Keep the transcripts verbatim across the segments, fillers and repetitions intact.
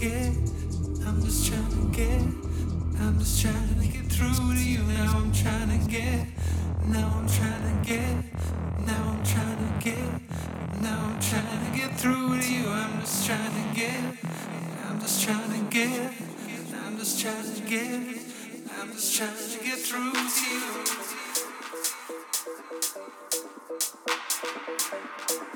get, I'm just trying to get, I'm just trying to get through to you. Now I'm trying to get, now I'm trying to get, now I'm trying to get, now I'm trying to get through to you. I'm just trying to get, I'm just trying to get, I'm just trying to get, I'm just trying to get through to you. Oh,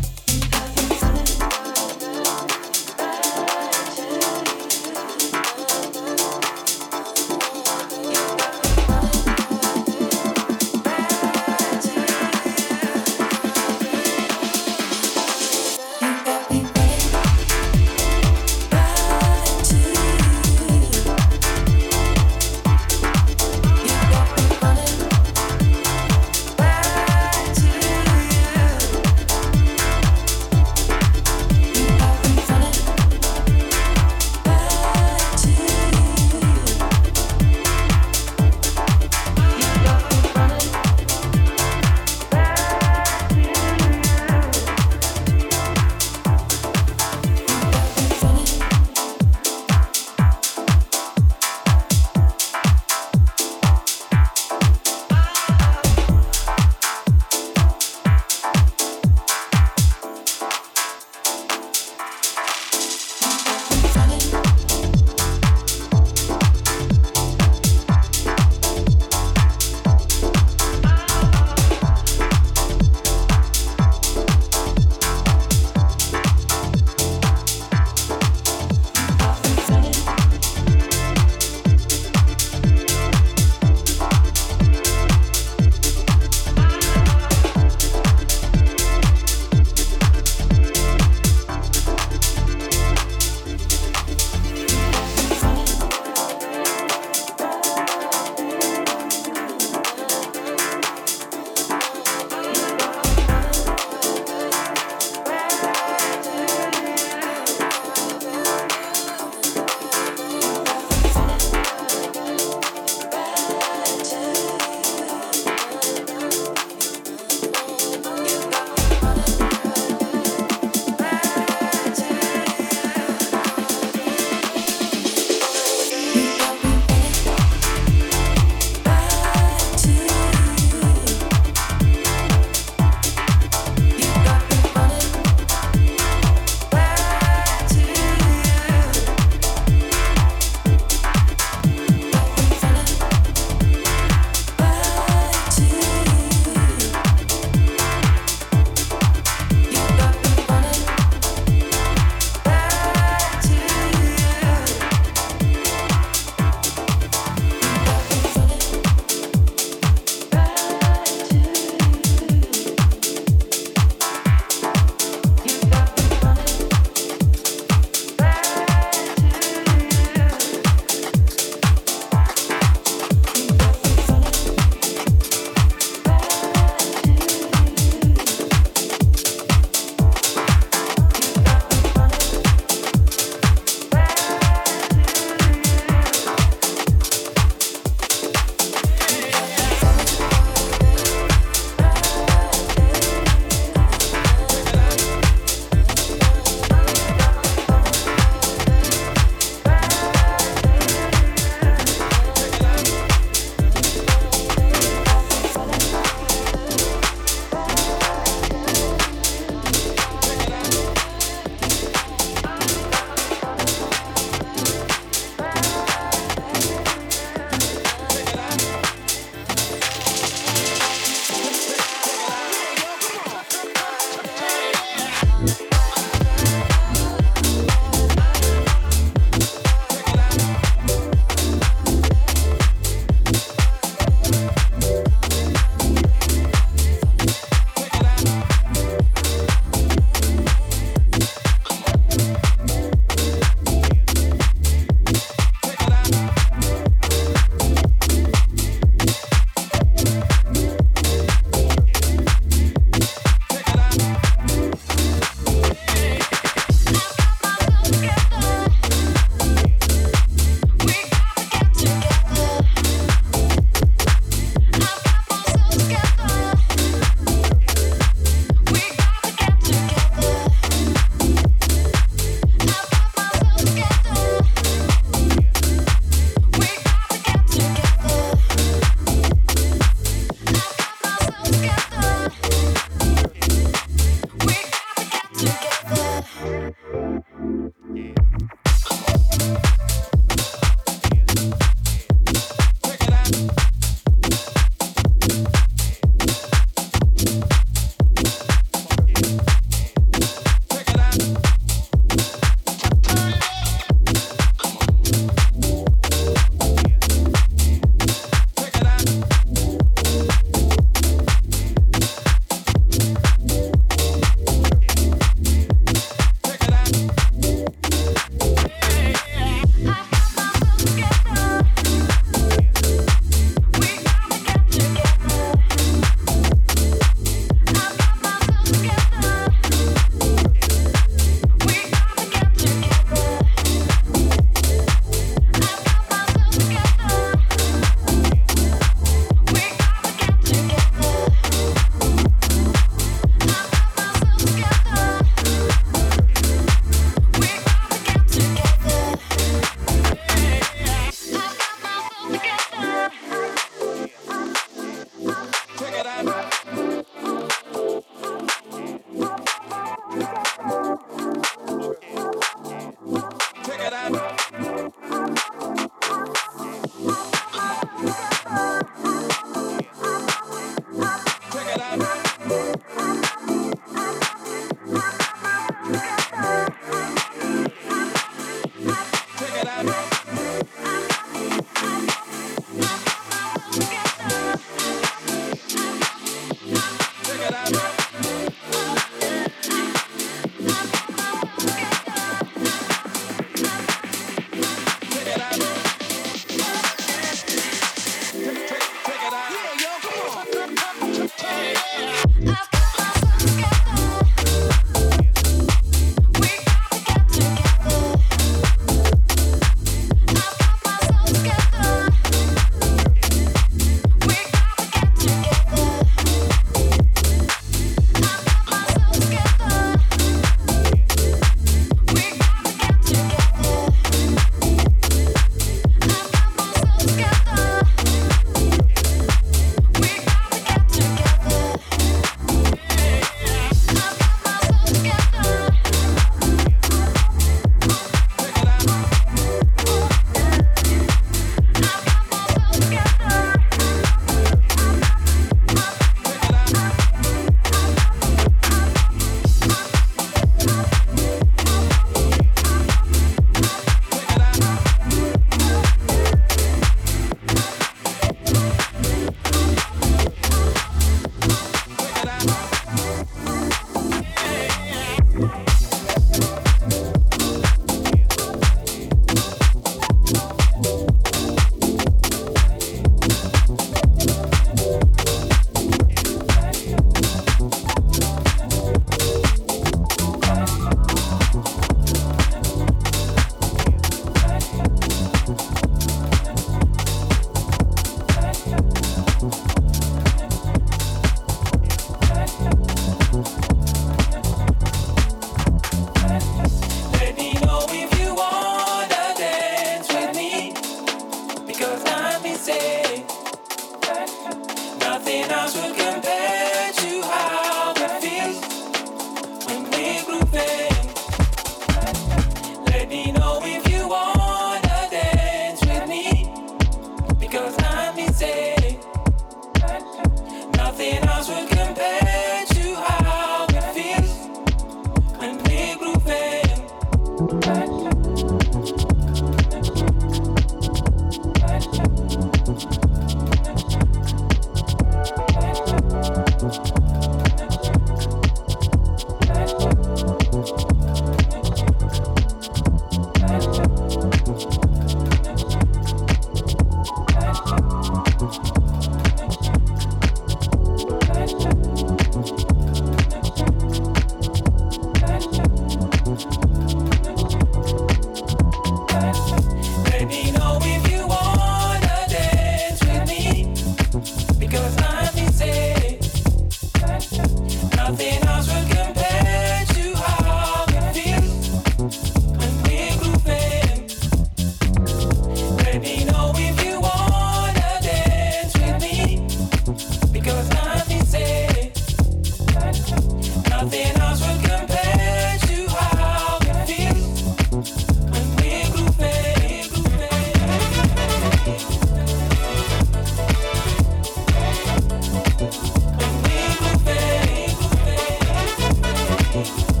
So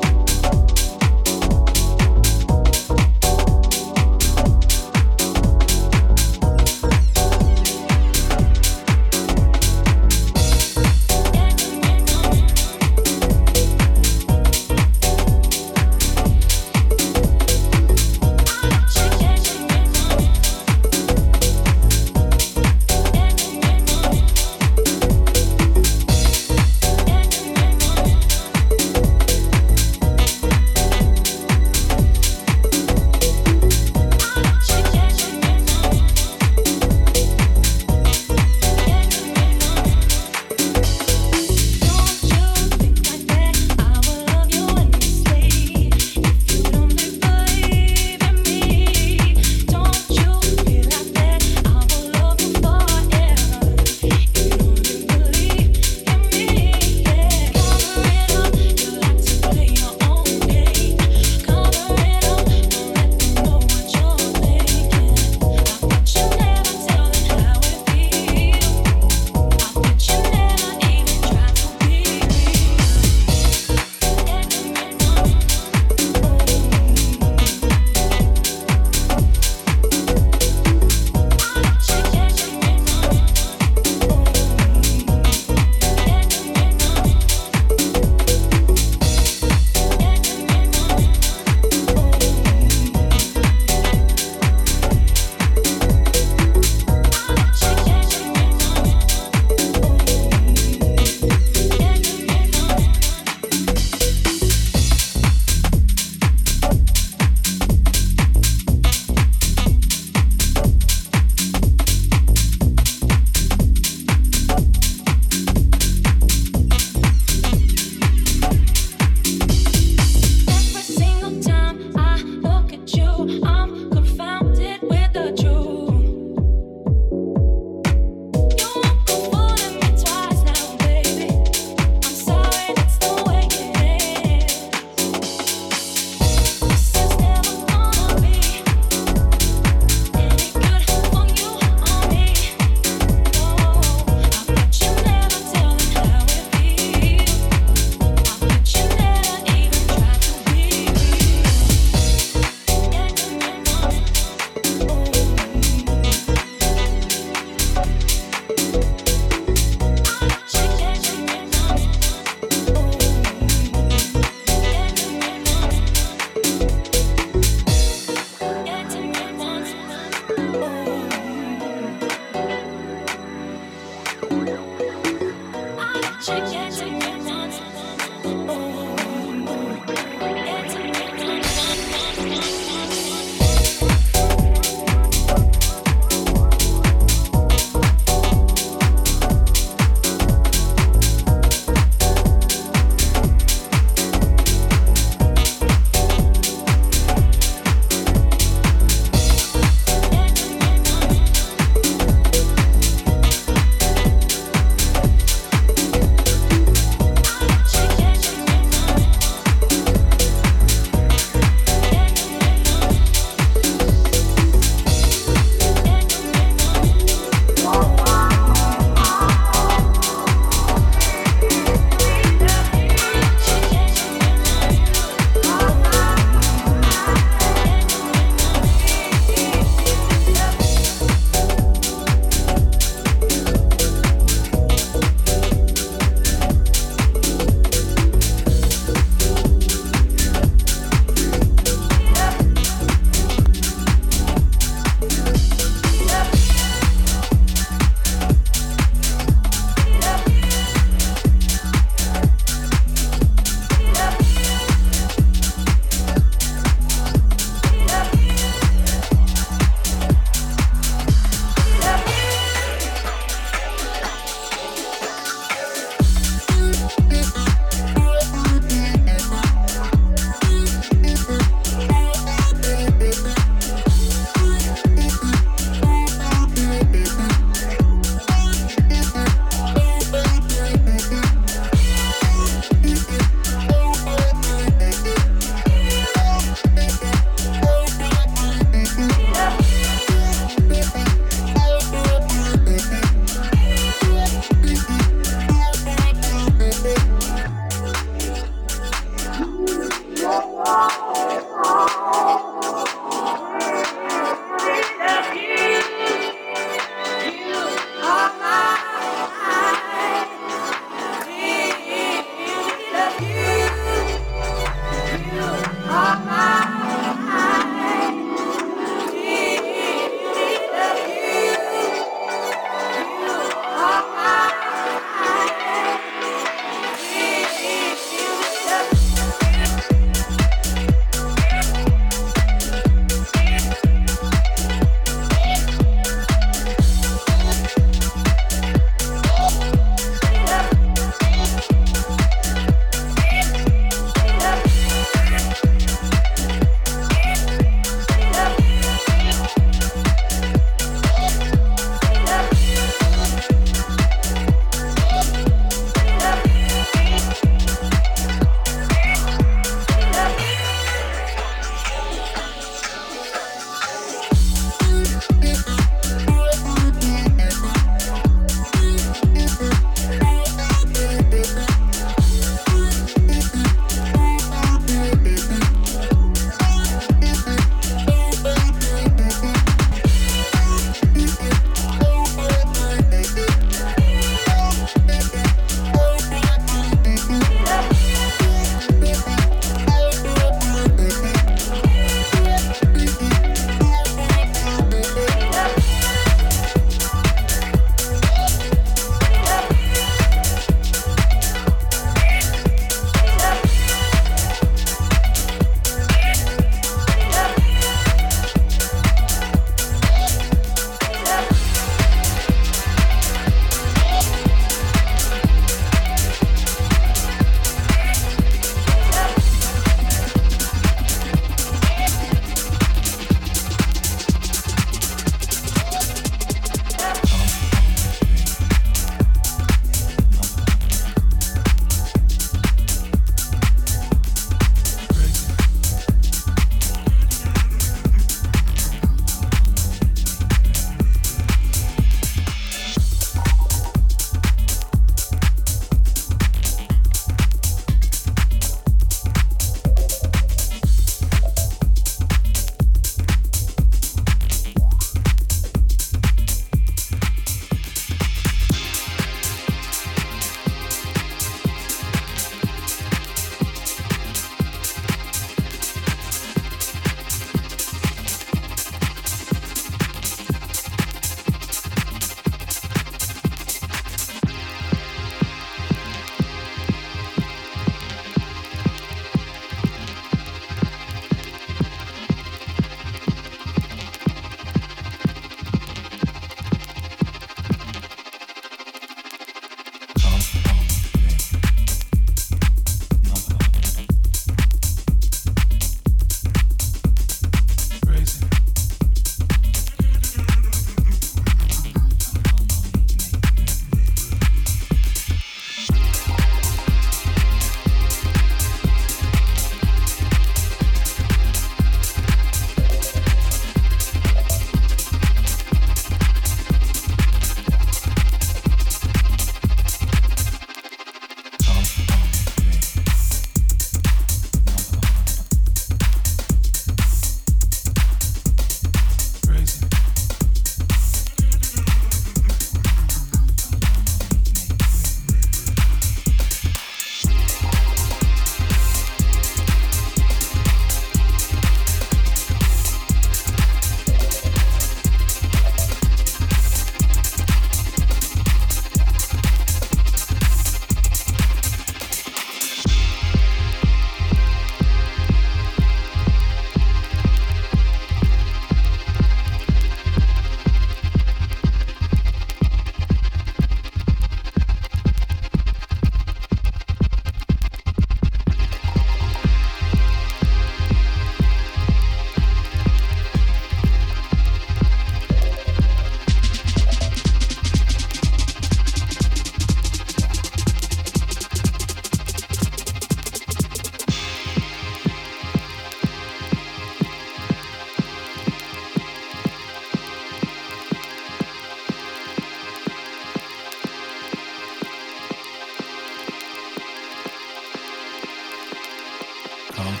count on me.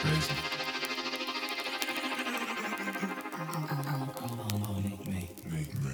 Crazy. Count on me. Make me, make me.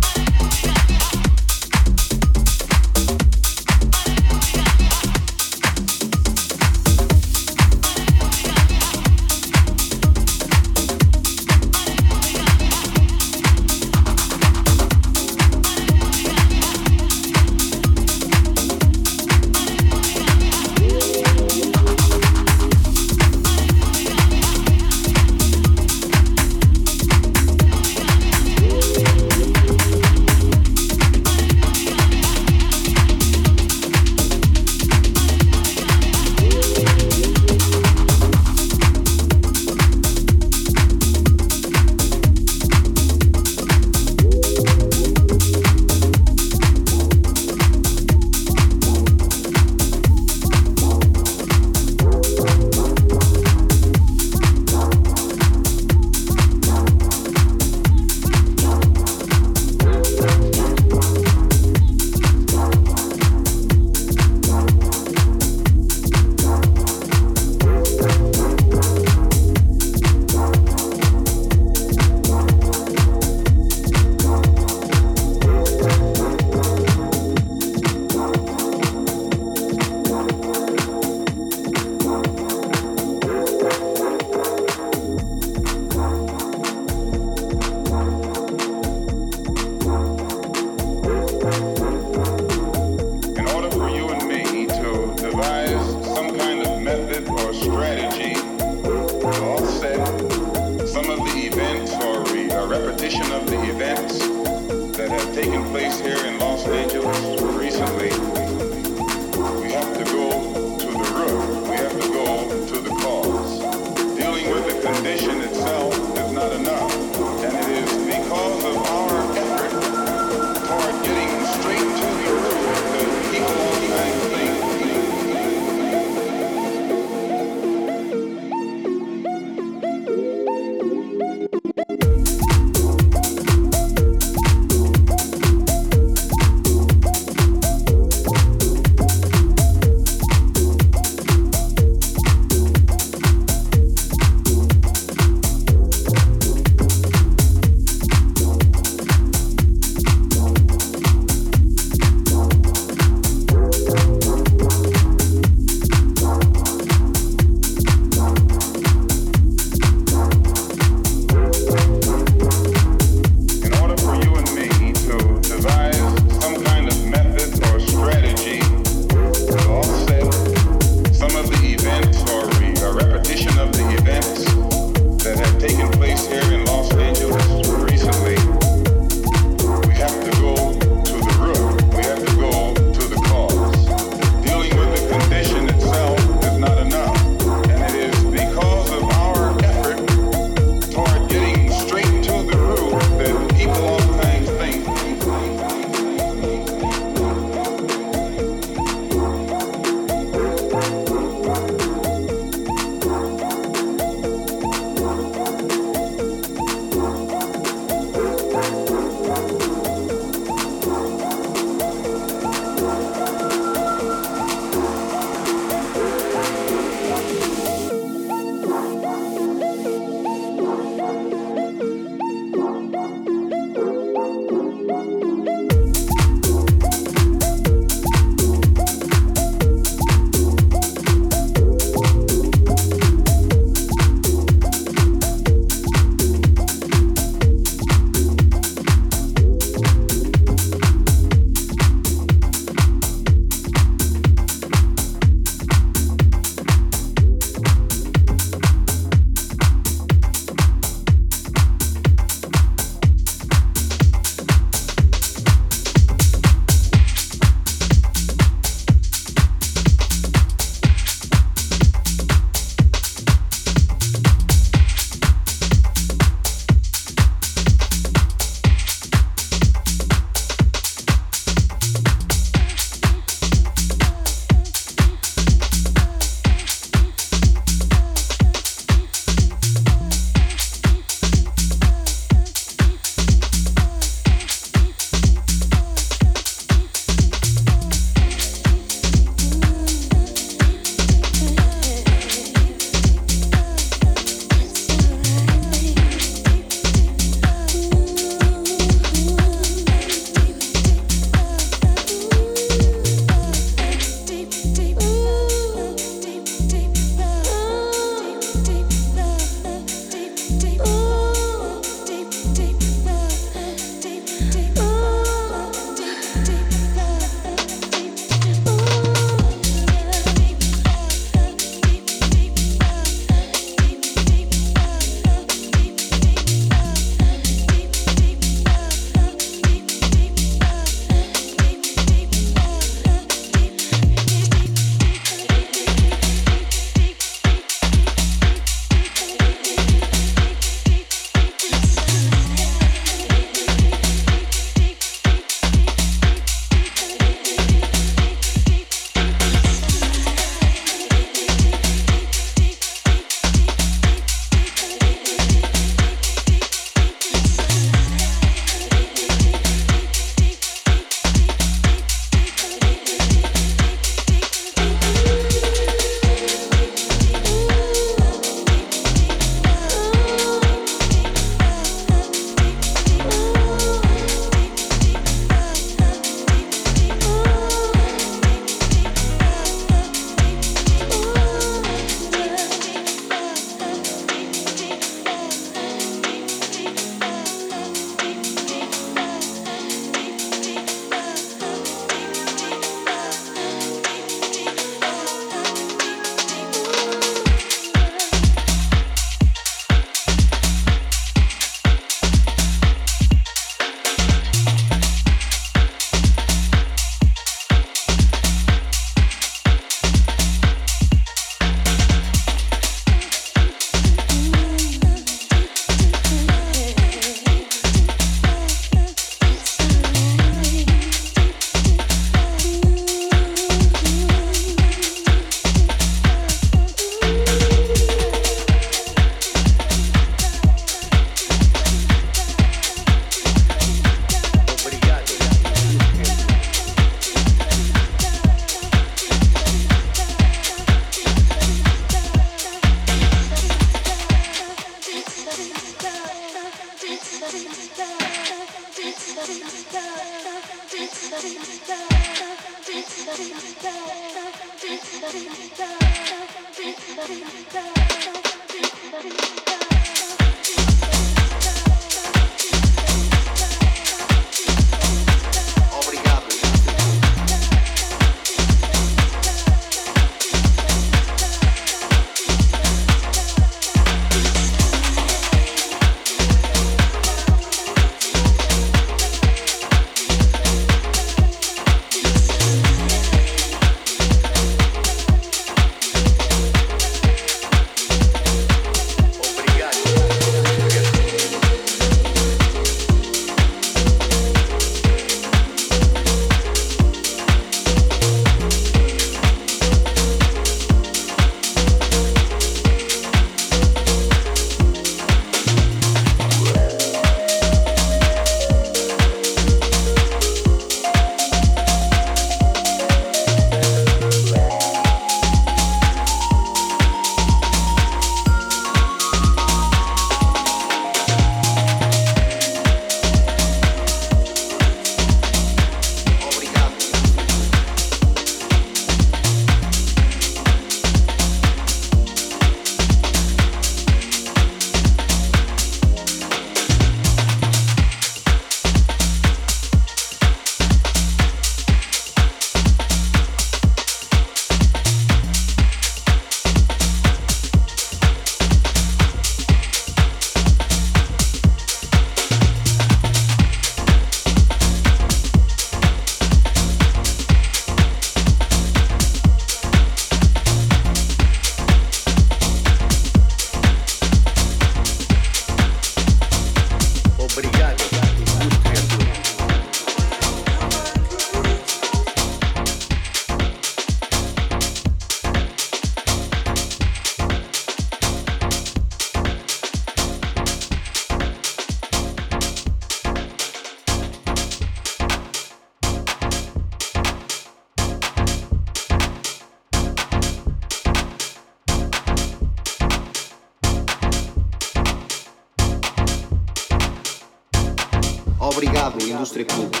Obrigado, indústria culta.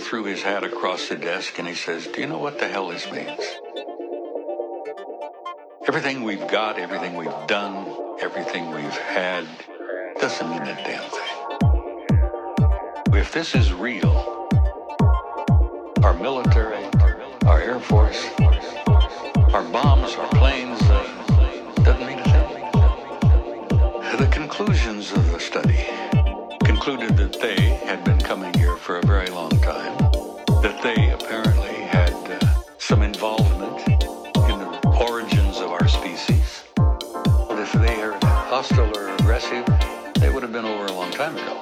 Threw his hat across the desk and he says, "Do you know what the hell this means? Everything we've got, everything we've done, everything we've had doesn't mean a damn thing. If this is real, our military, our Air Force, our bombs, our planes, uh, doesn't mean a thing." The conclusions of the study concluded that they had been coming here for a very long time, that they apparently had uh, some involvement in the origins of our species, but if they are hostile or aggressive, they would have been over a long time ago.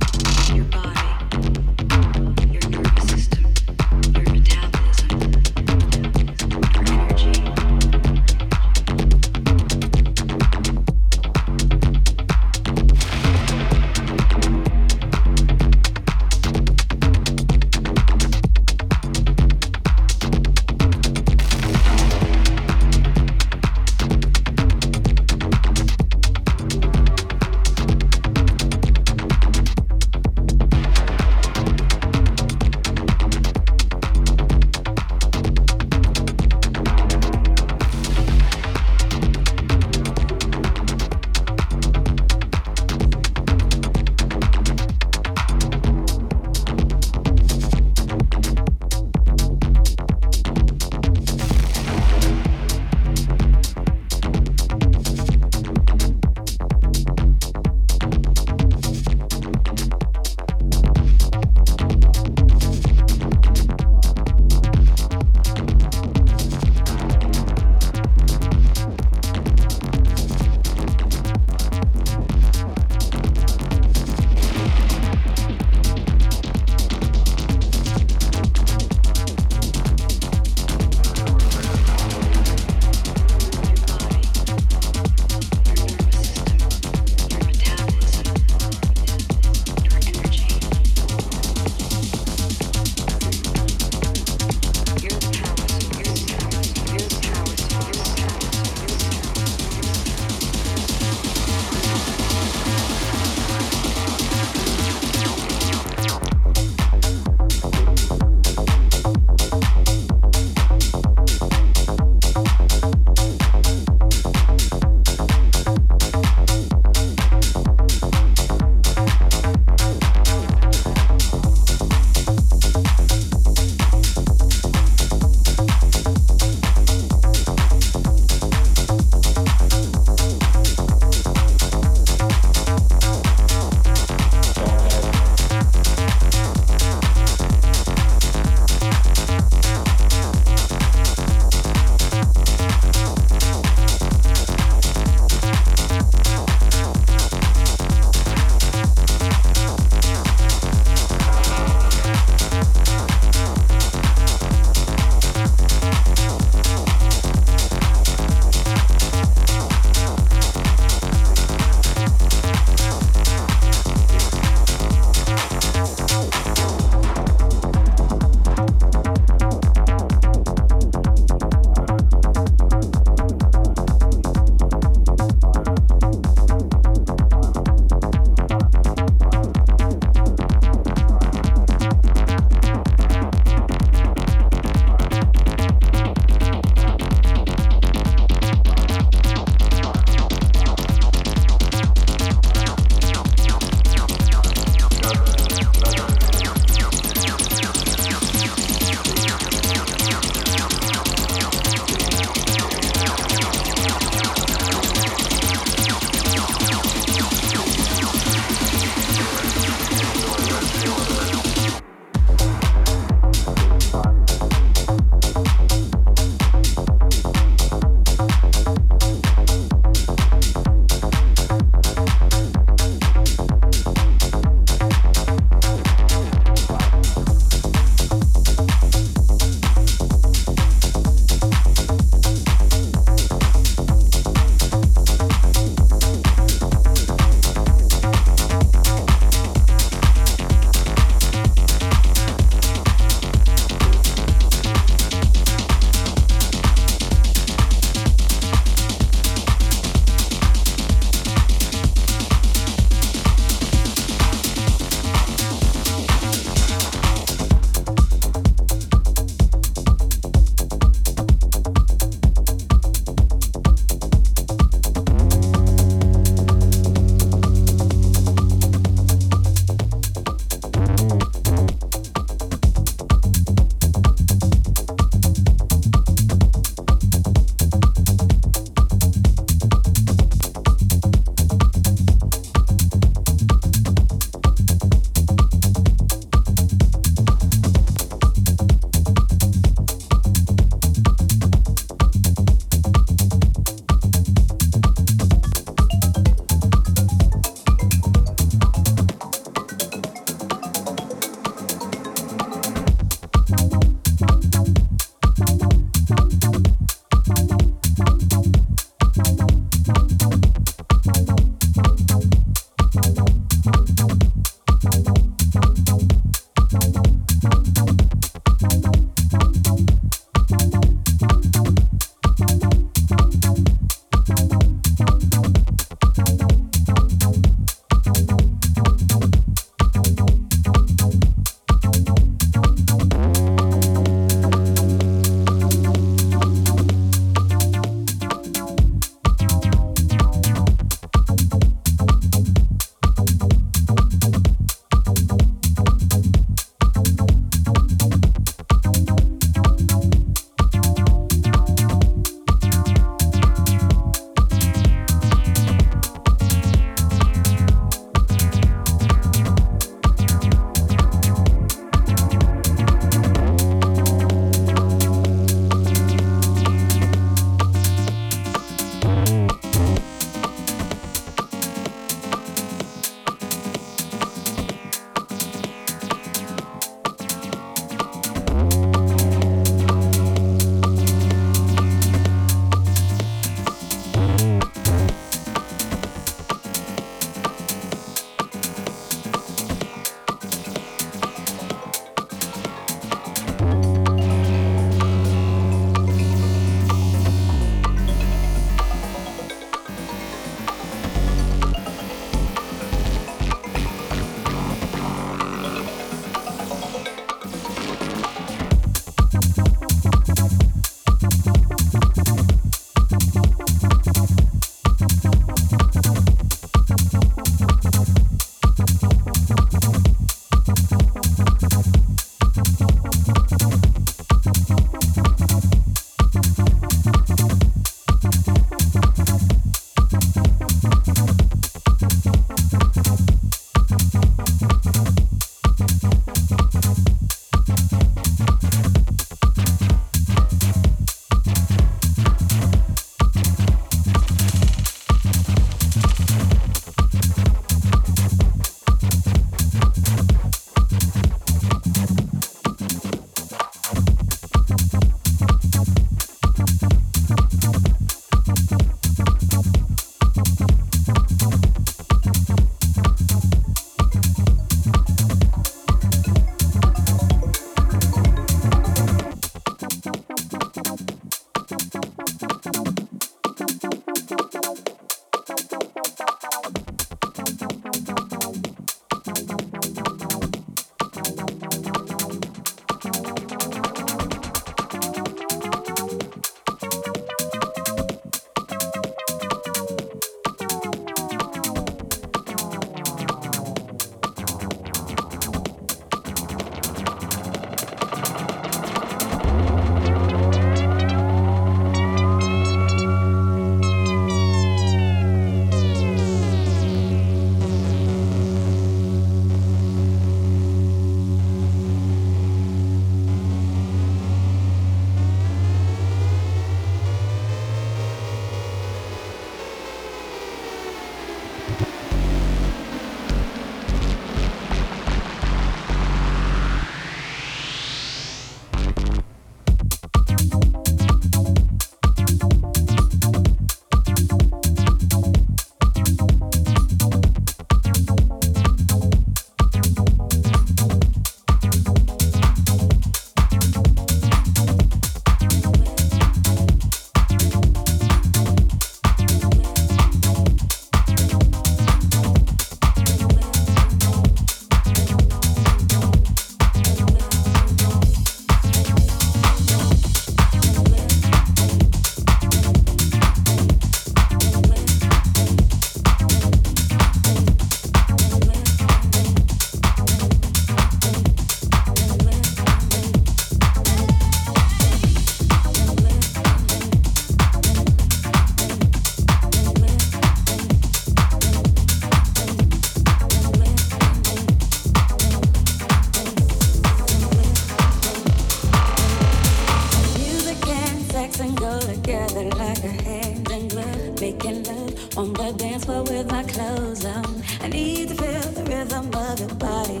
clothes on. I need to feel the rhythm of your body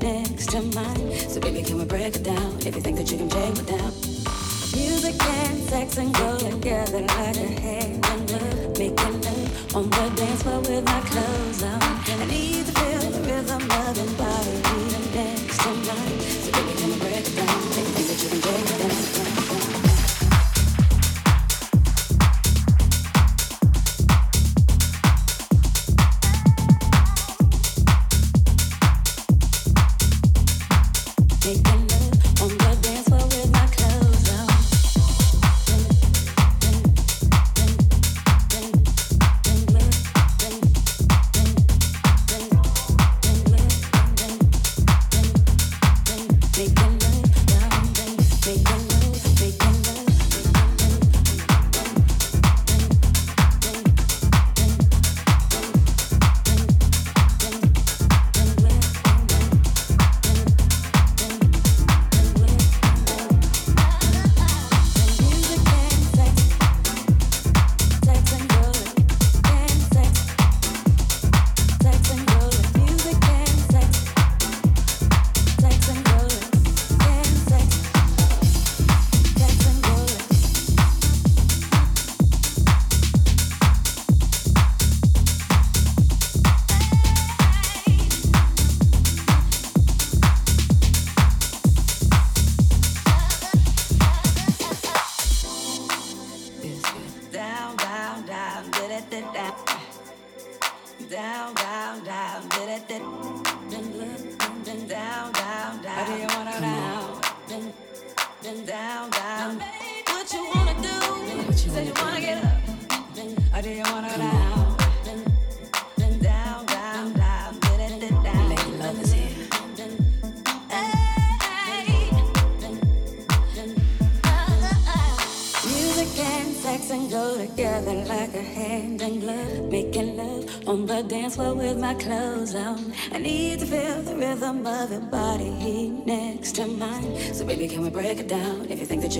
next to mine. So baby, can we break it down? If you think that you can take me down. Music and sex and go together like a hand and love. Making love on the dance floor with my clothes on. I need to feel the rhythm of your body next to mine. So baby, can we break it down? If you think that you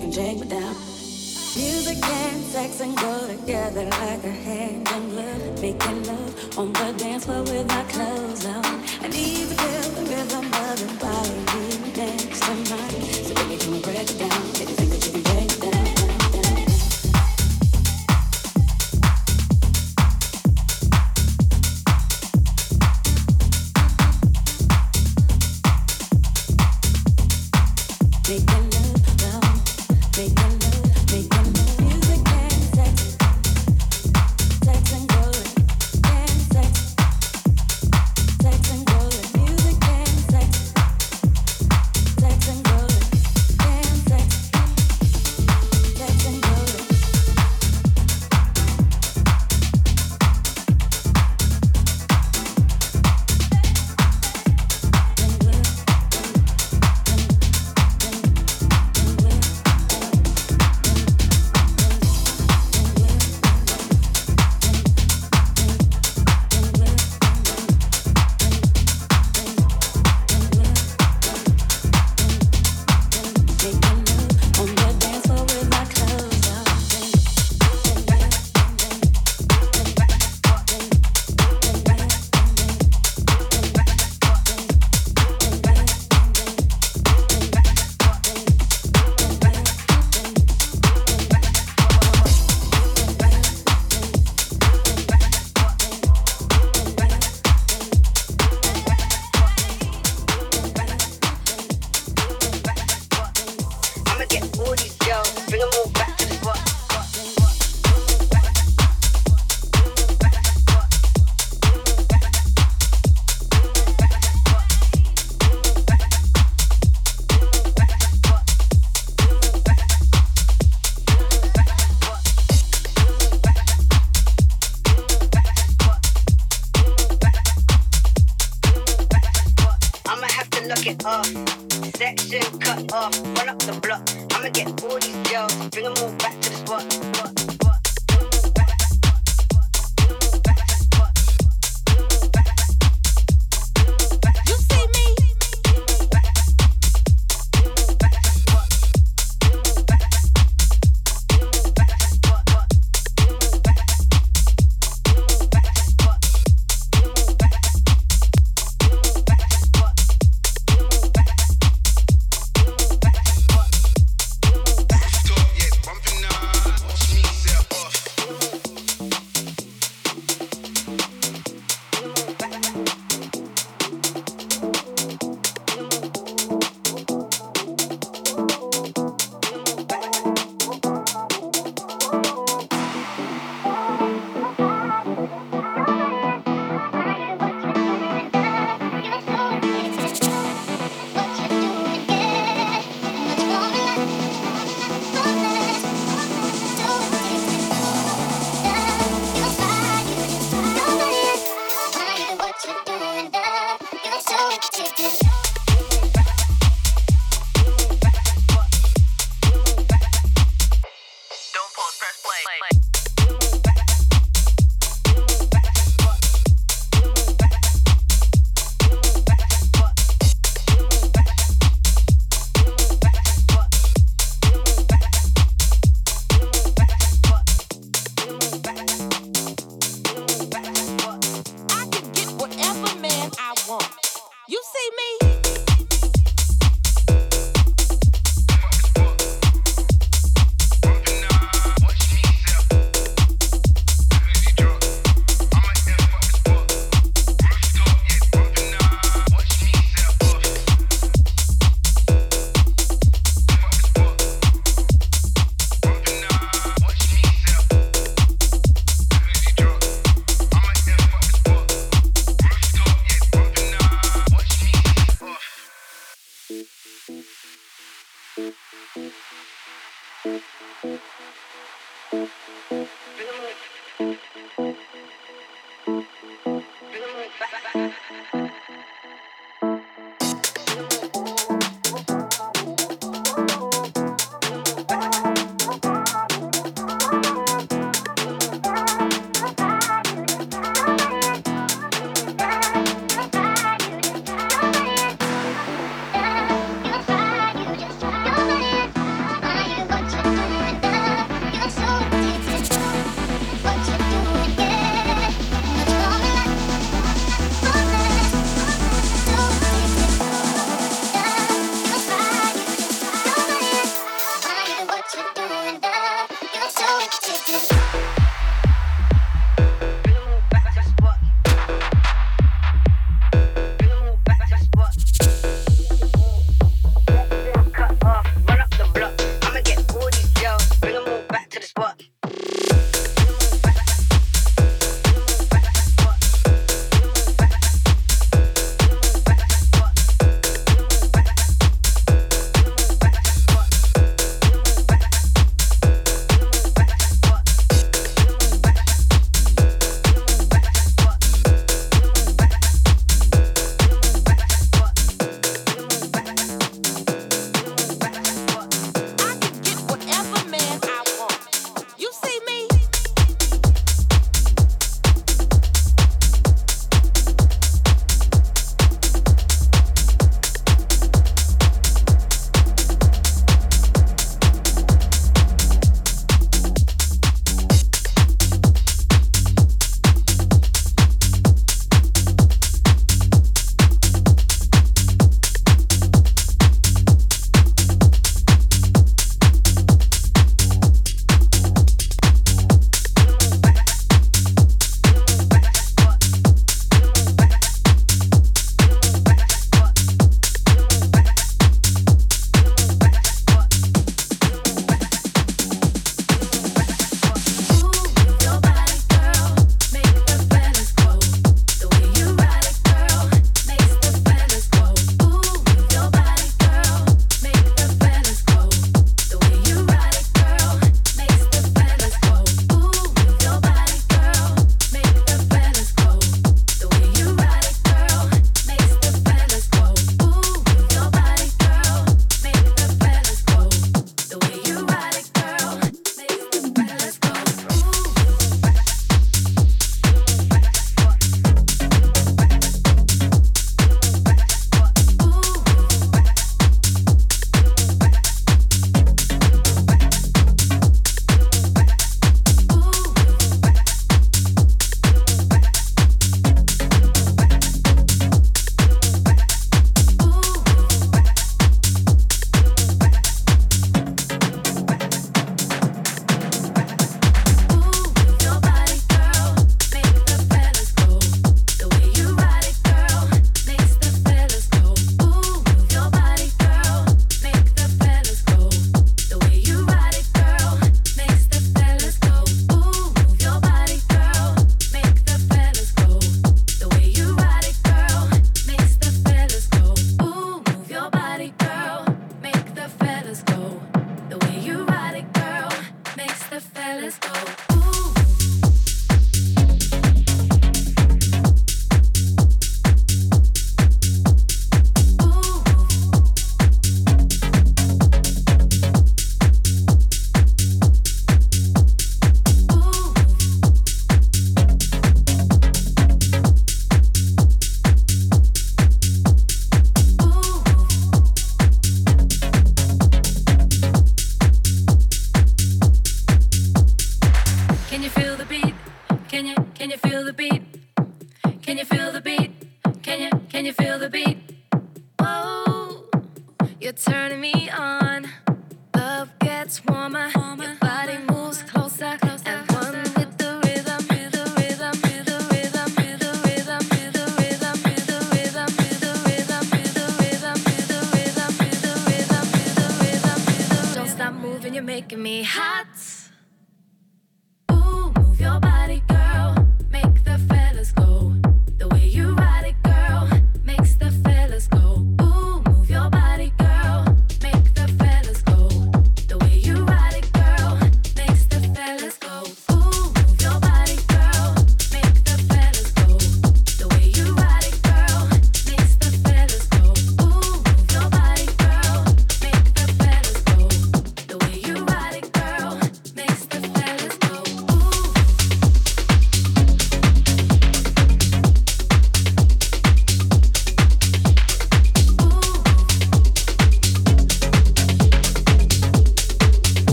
can take me down.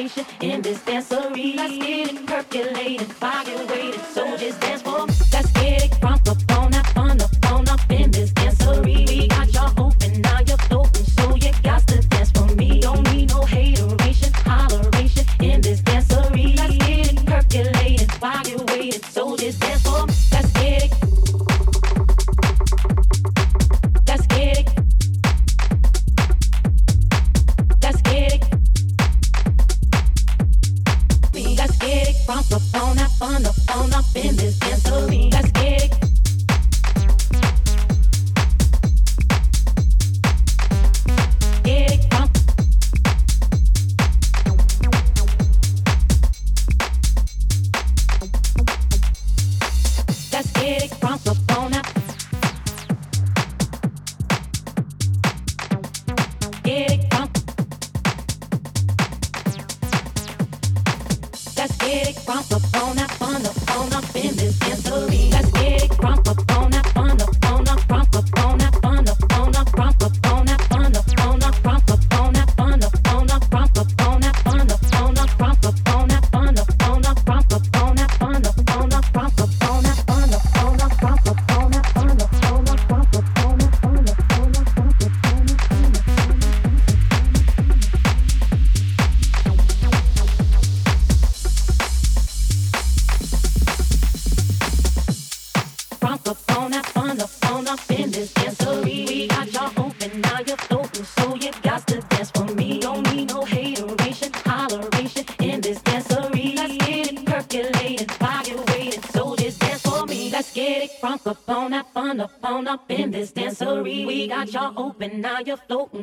information in this dancery. Let's get it percolating, fire waiting, soldiers dance for me. Let's get it crunk up on up, on up, on up in this dancery. We got y'all open, now you're open, so you got to dance for me. Don't need no hateration, holleration in this dancery. Let's get it percolating, fire waiting, soldiers dance for me. Let's get it.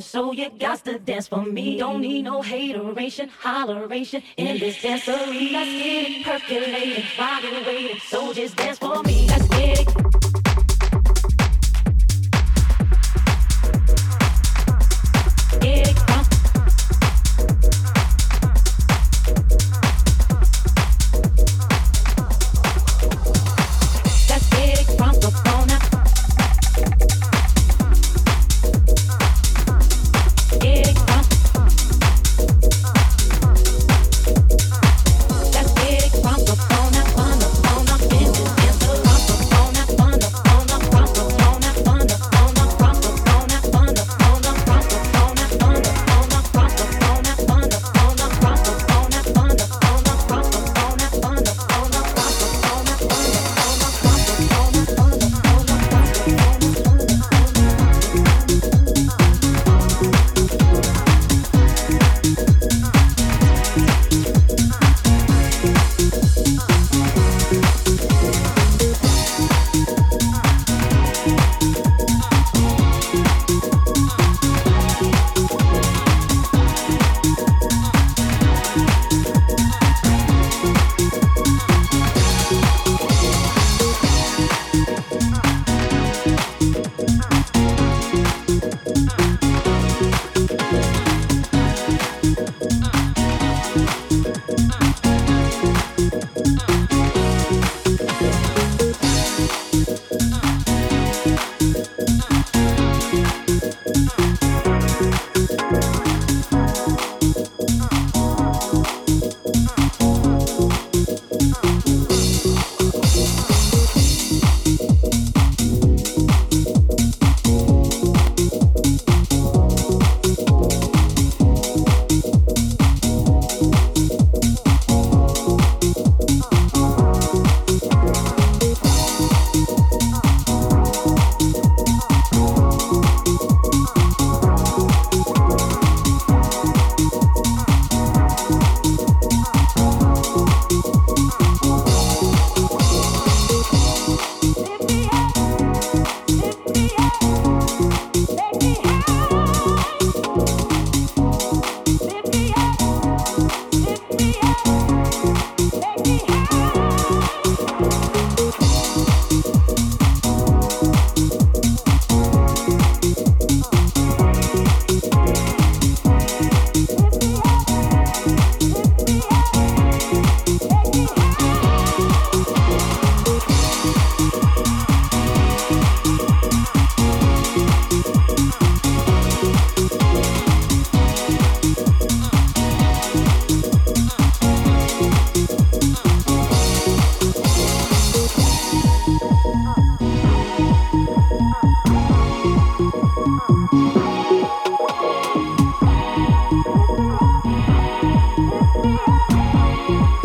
So you got to dance for me. Don't need no hateration, holleration in this dancery. Let's get it percolating, body weighted. So just dance for me. Let's get it. Get it crunk. Let's get it crunk up on up.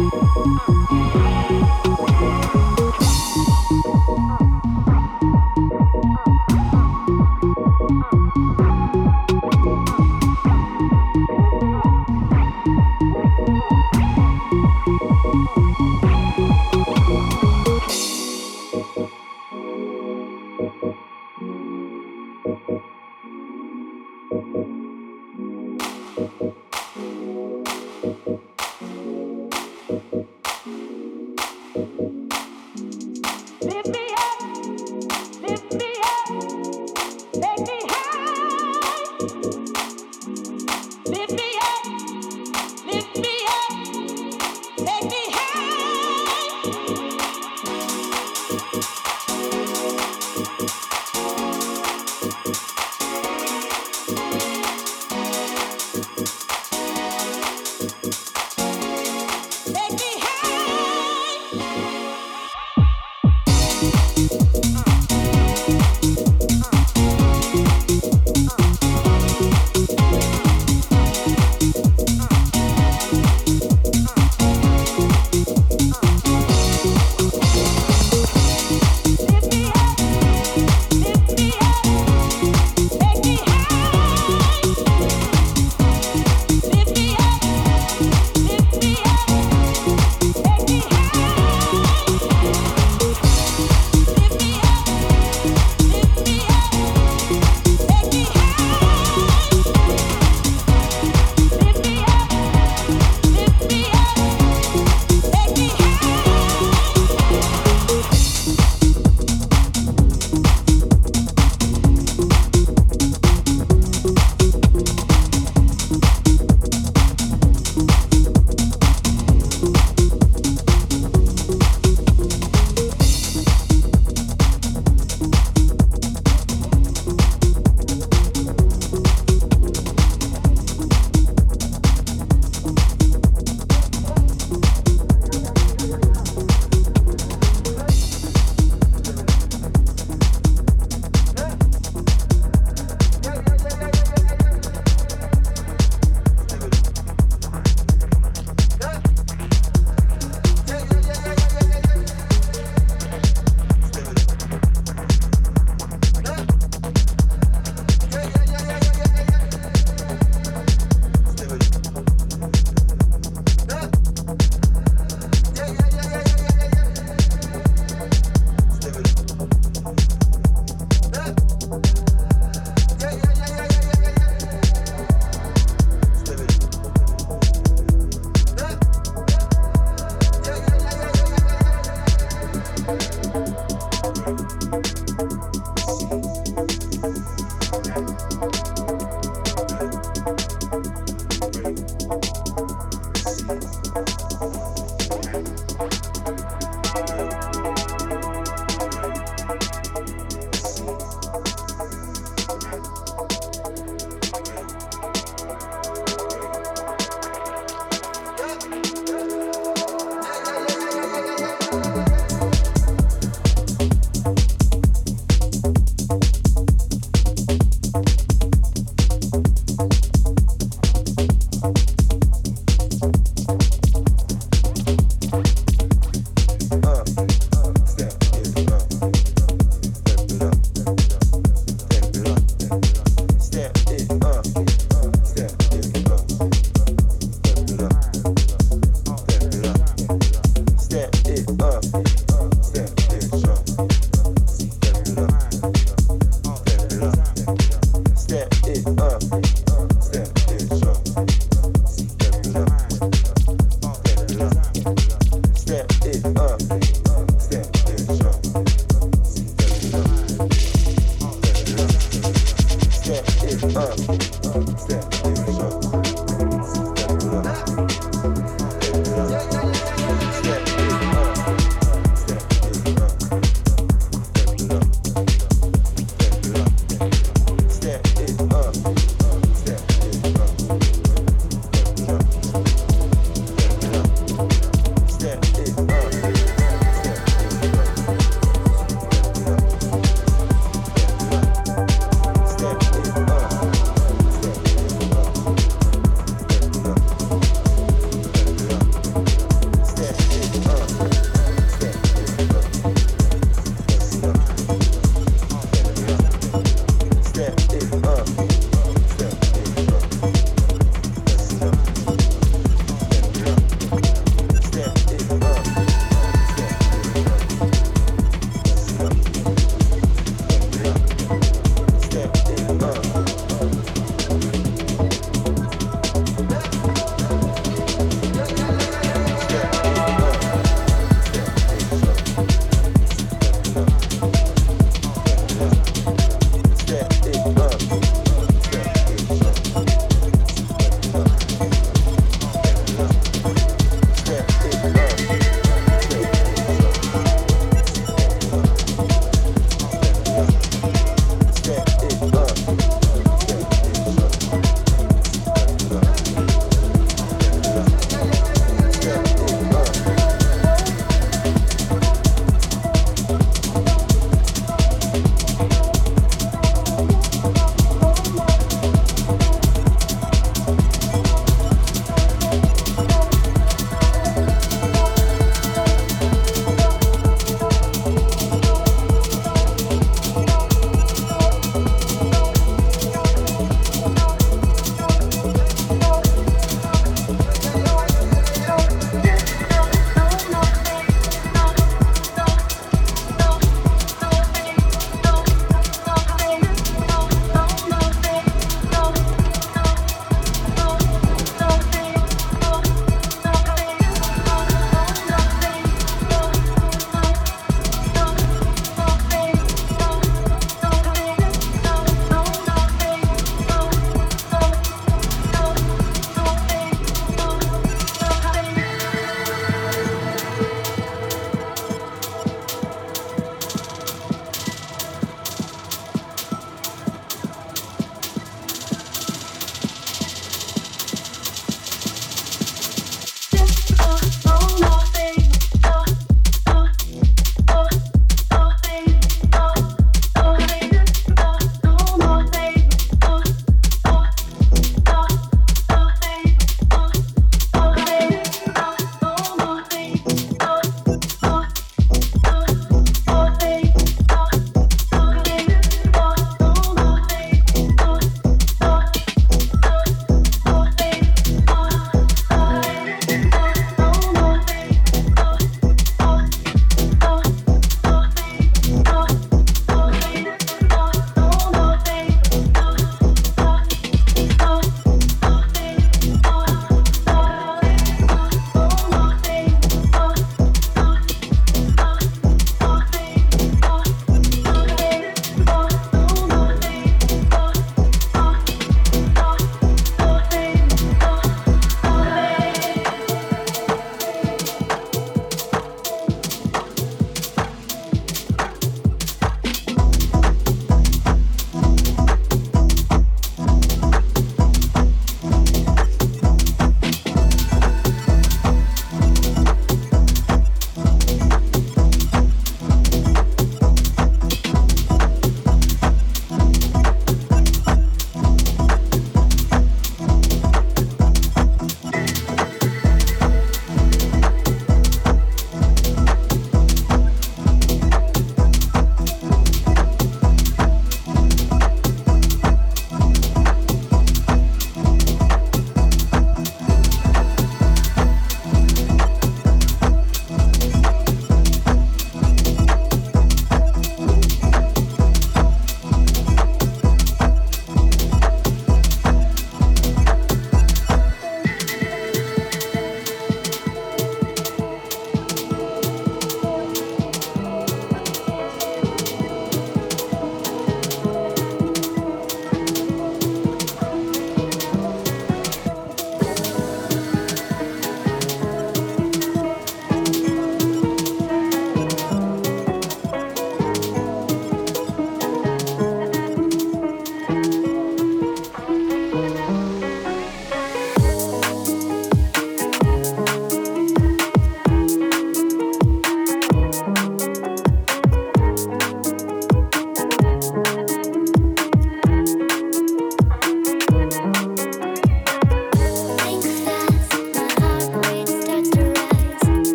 Thank you.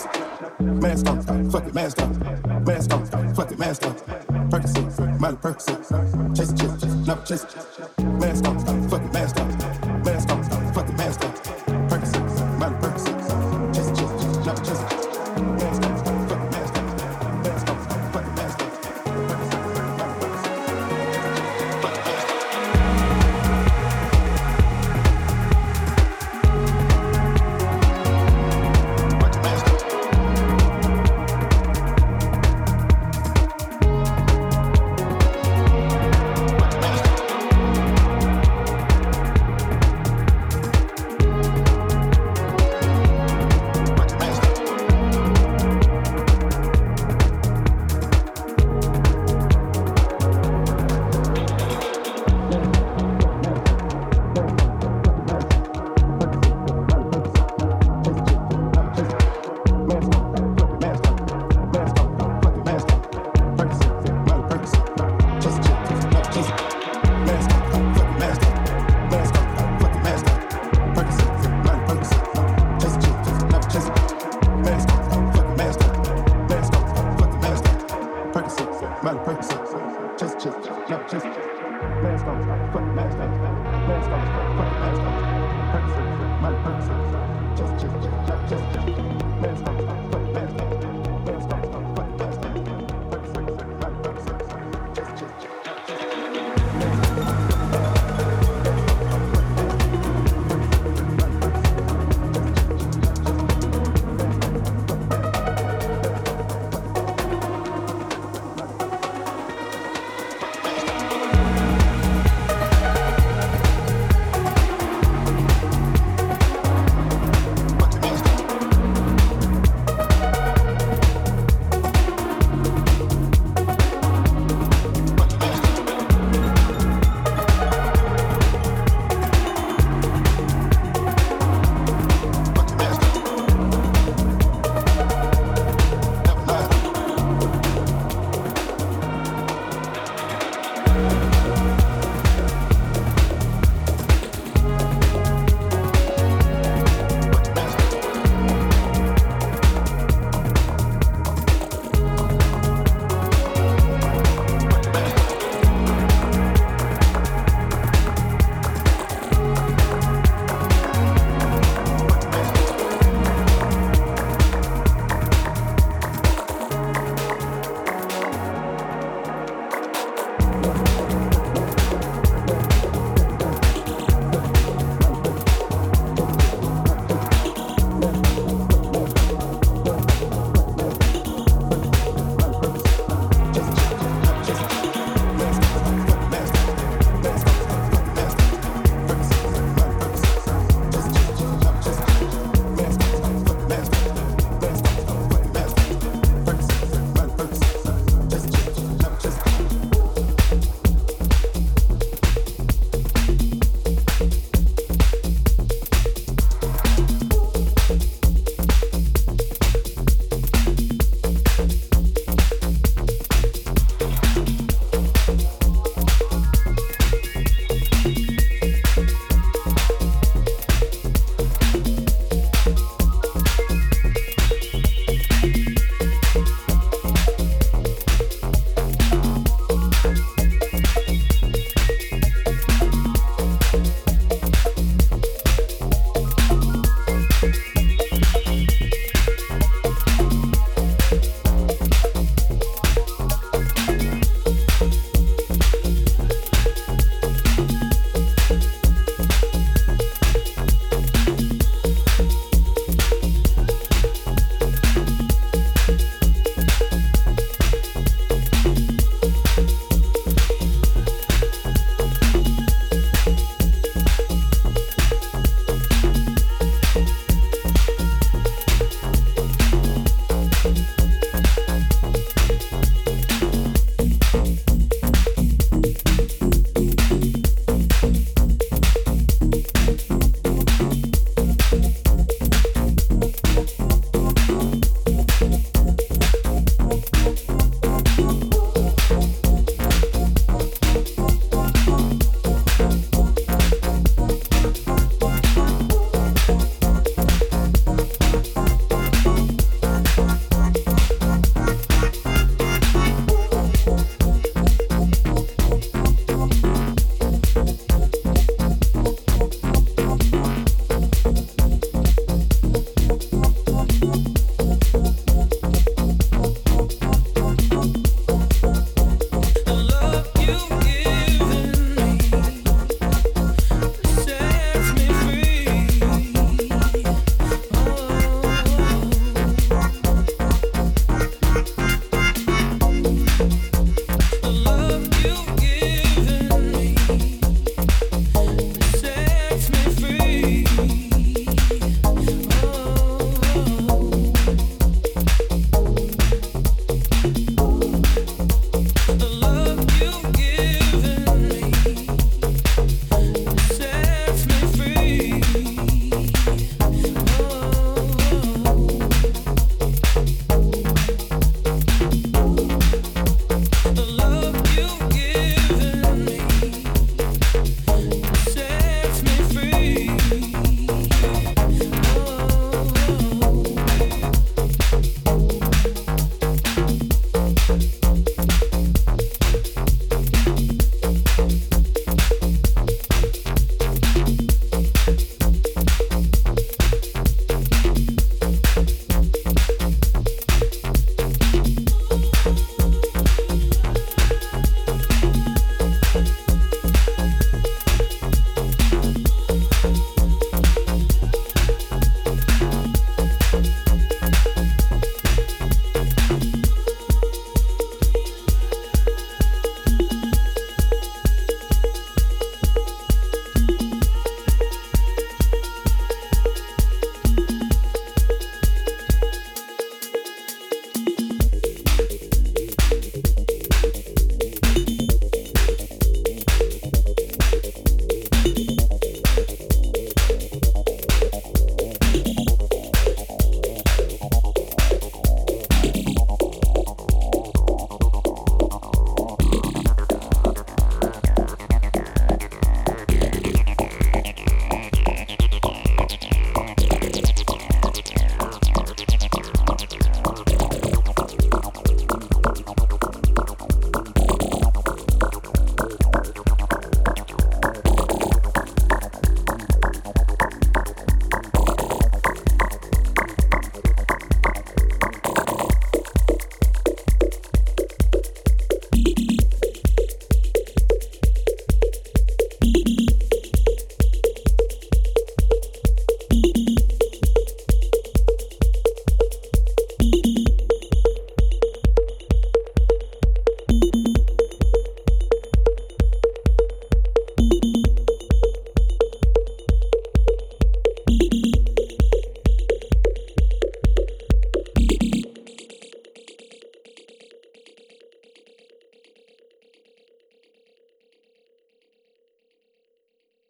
Percocets, mask on, fuck it, mask on, mask on, fuck it, mask on. Percocets, my Percocets, chase it, chase, never chase it, mask on, fuck it, mask on, mask on, fuck it, mask on. Percocets, my Percocets, chase it, chase, never chase it. Just, just, just, just.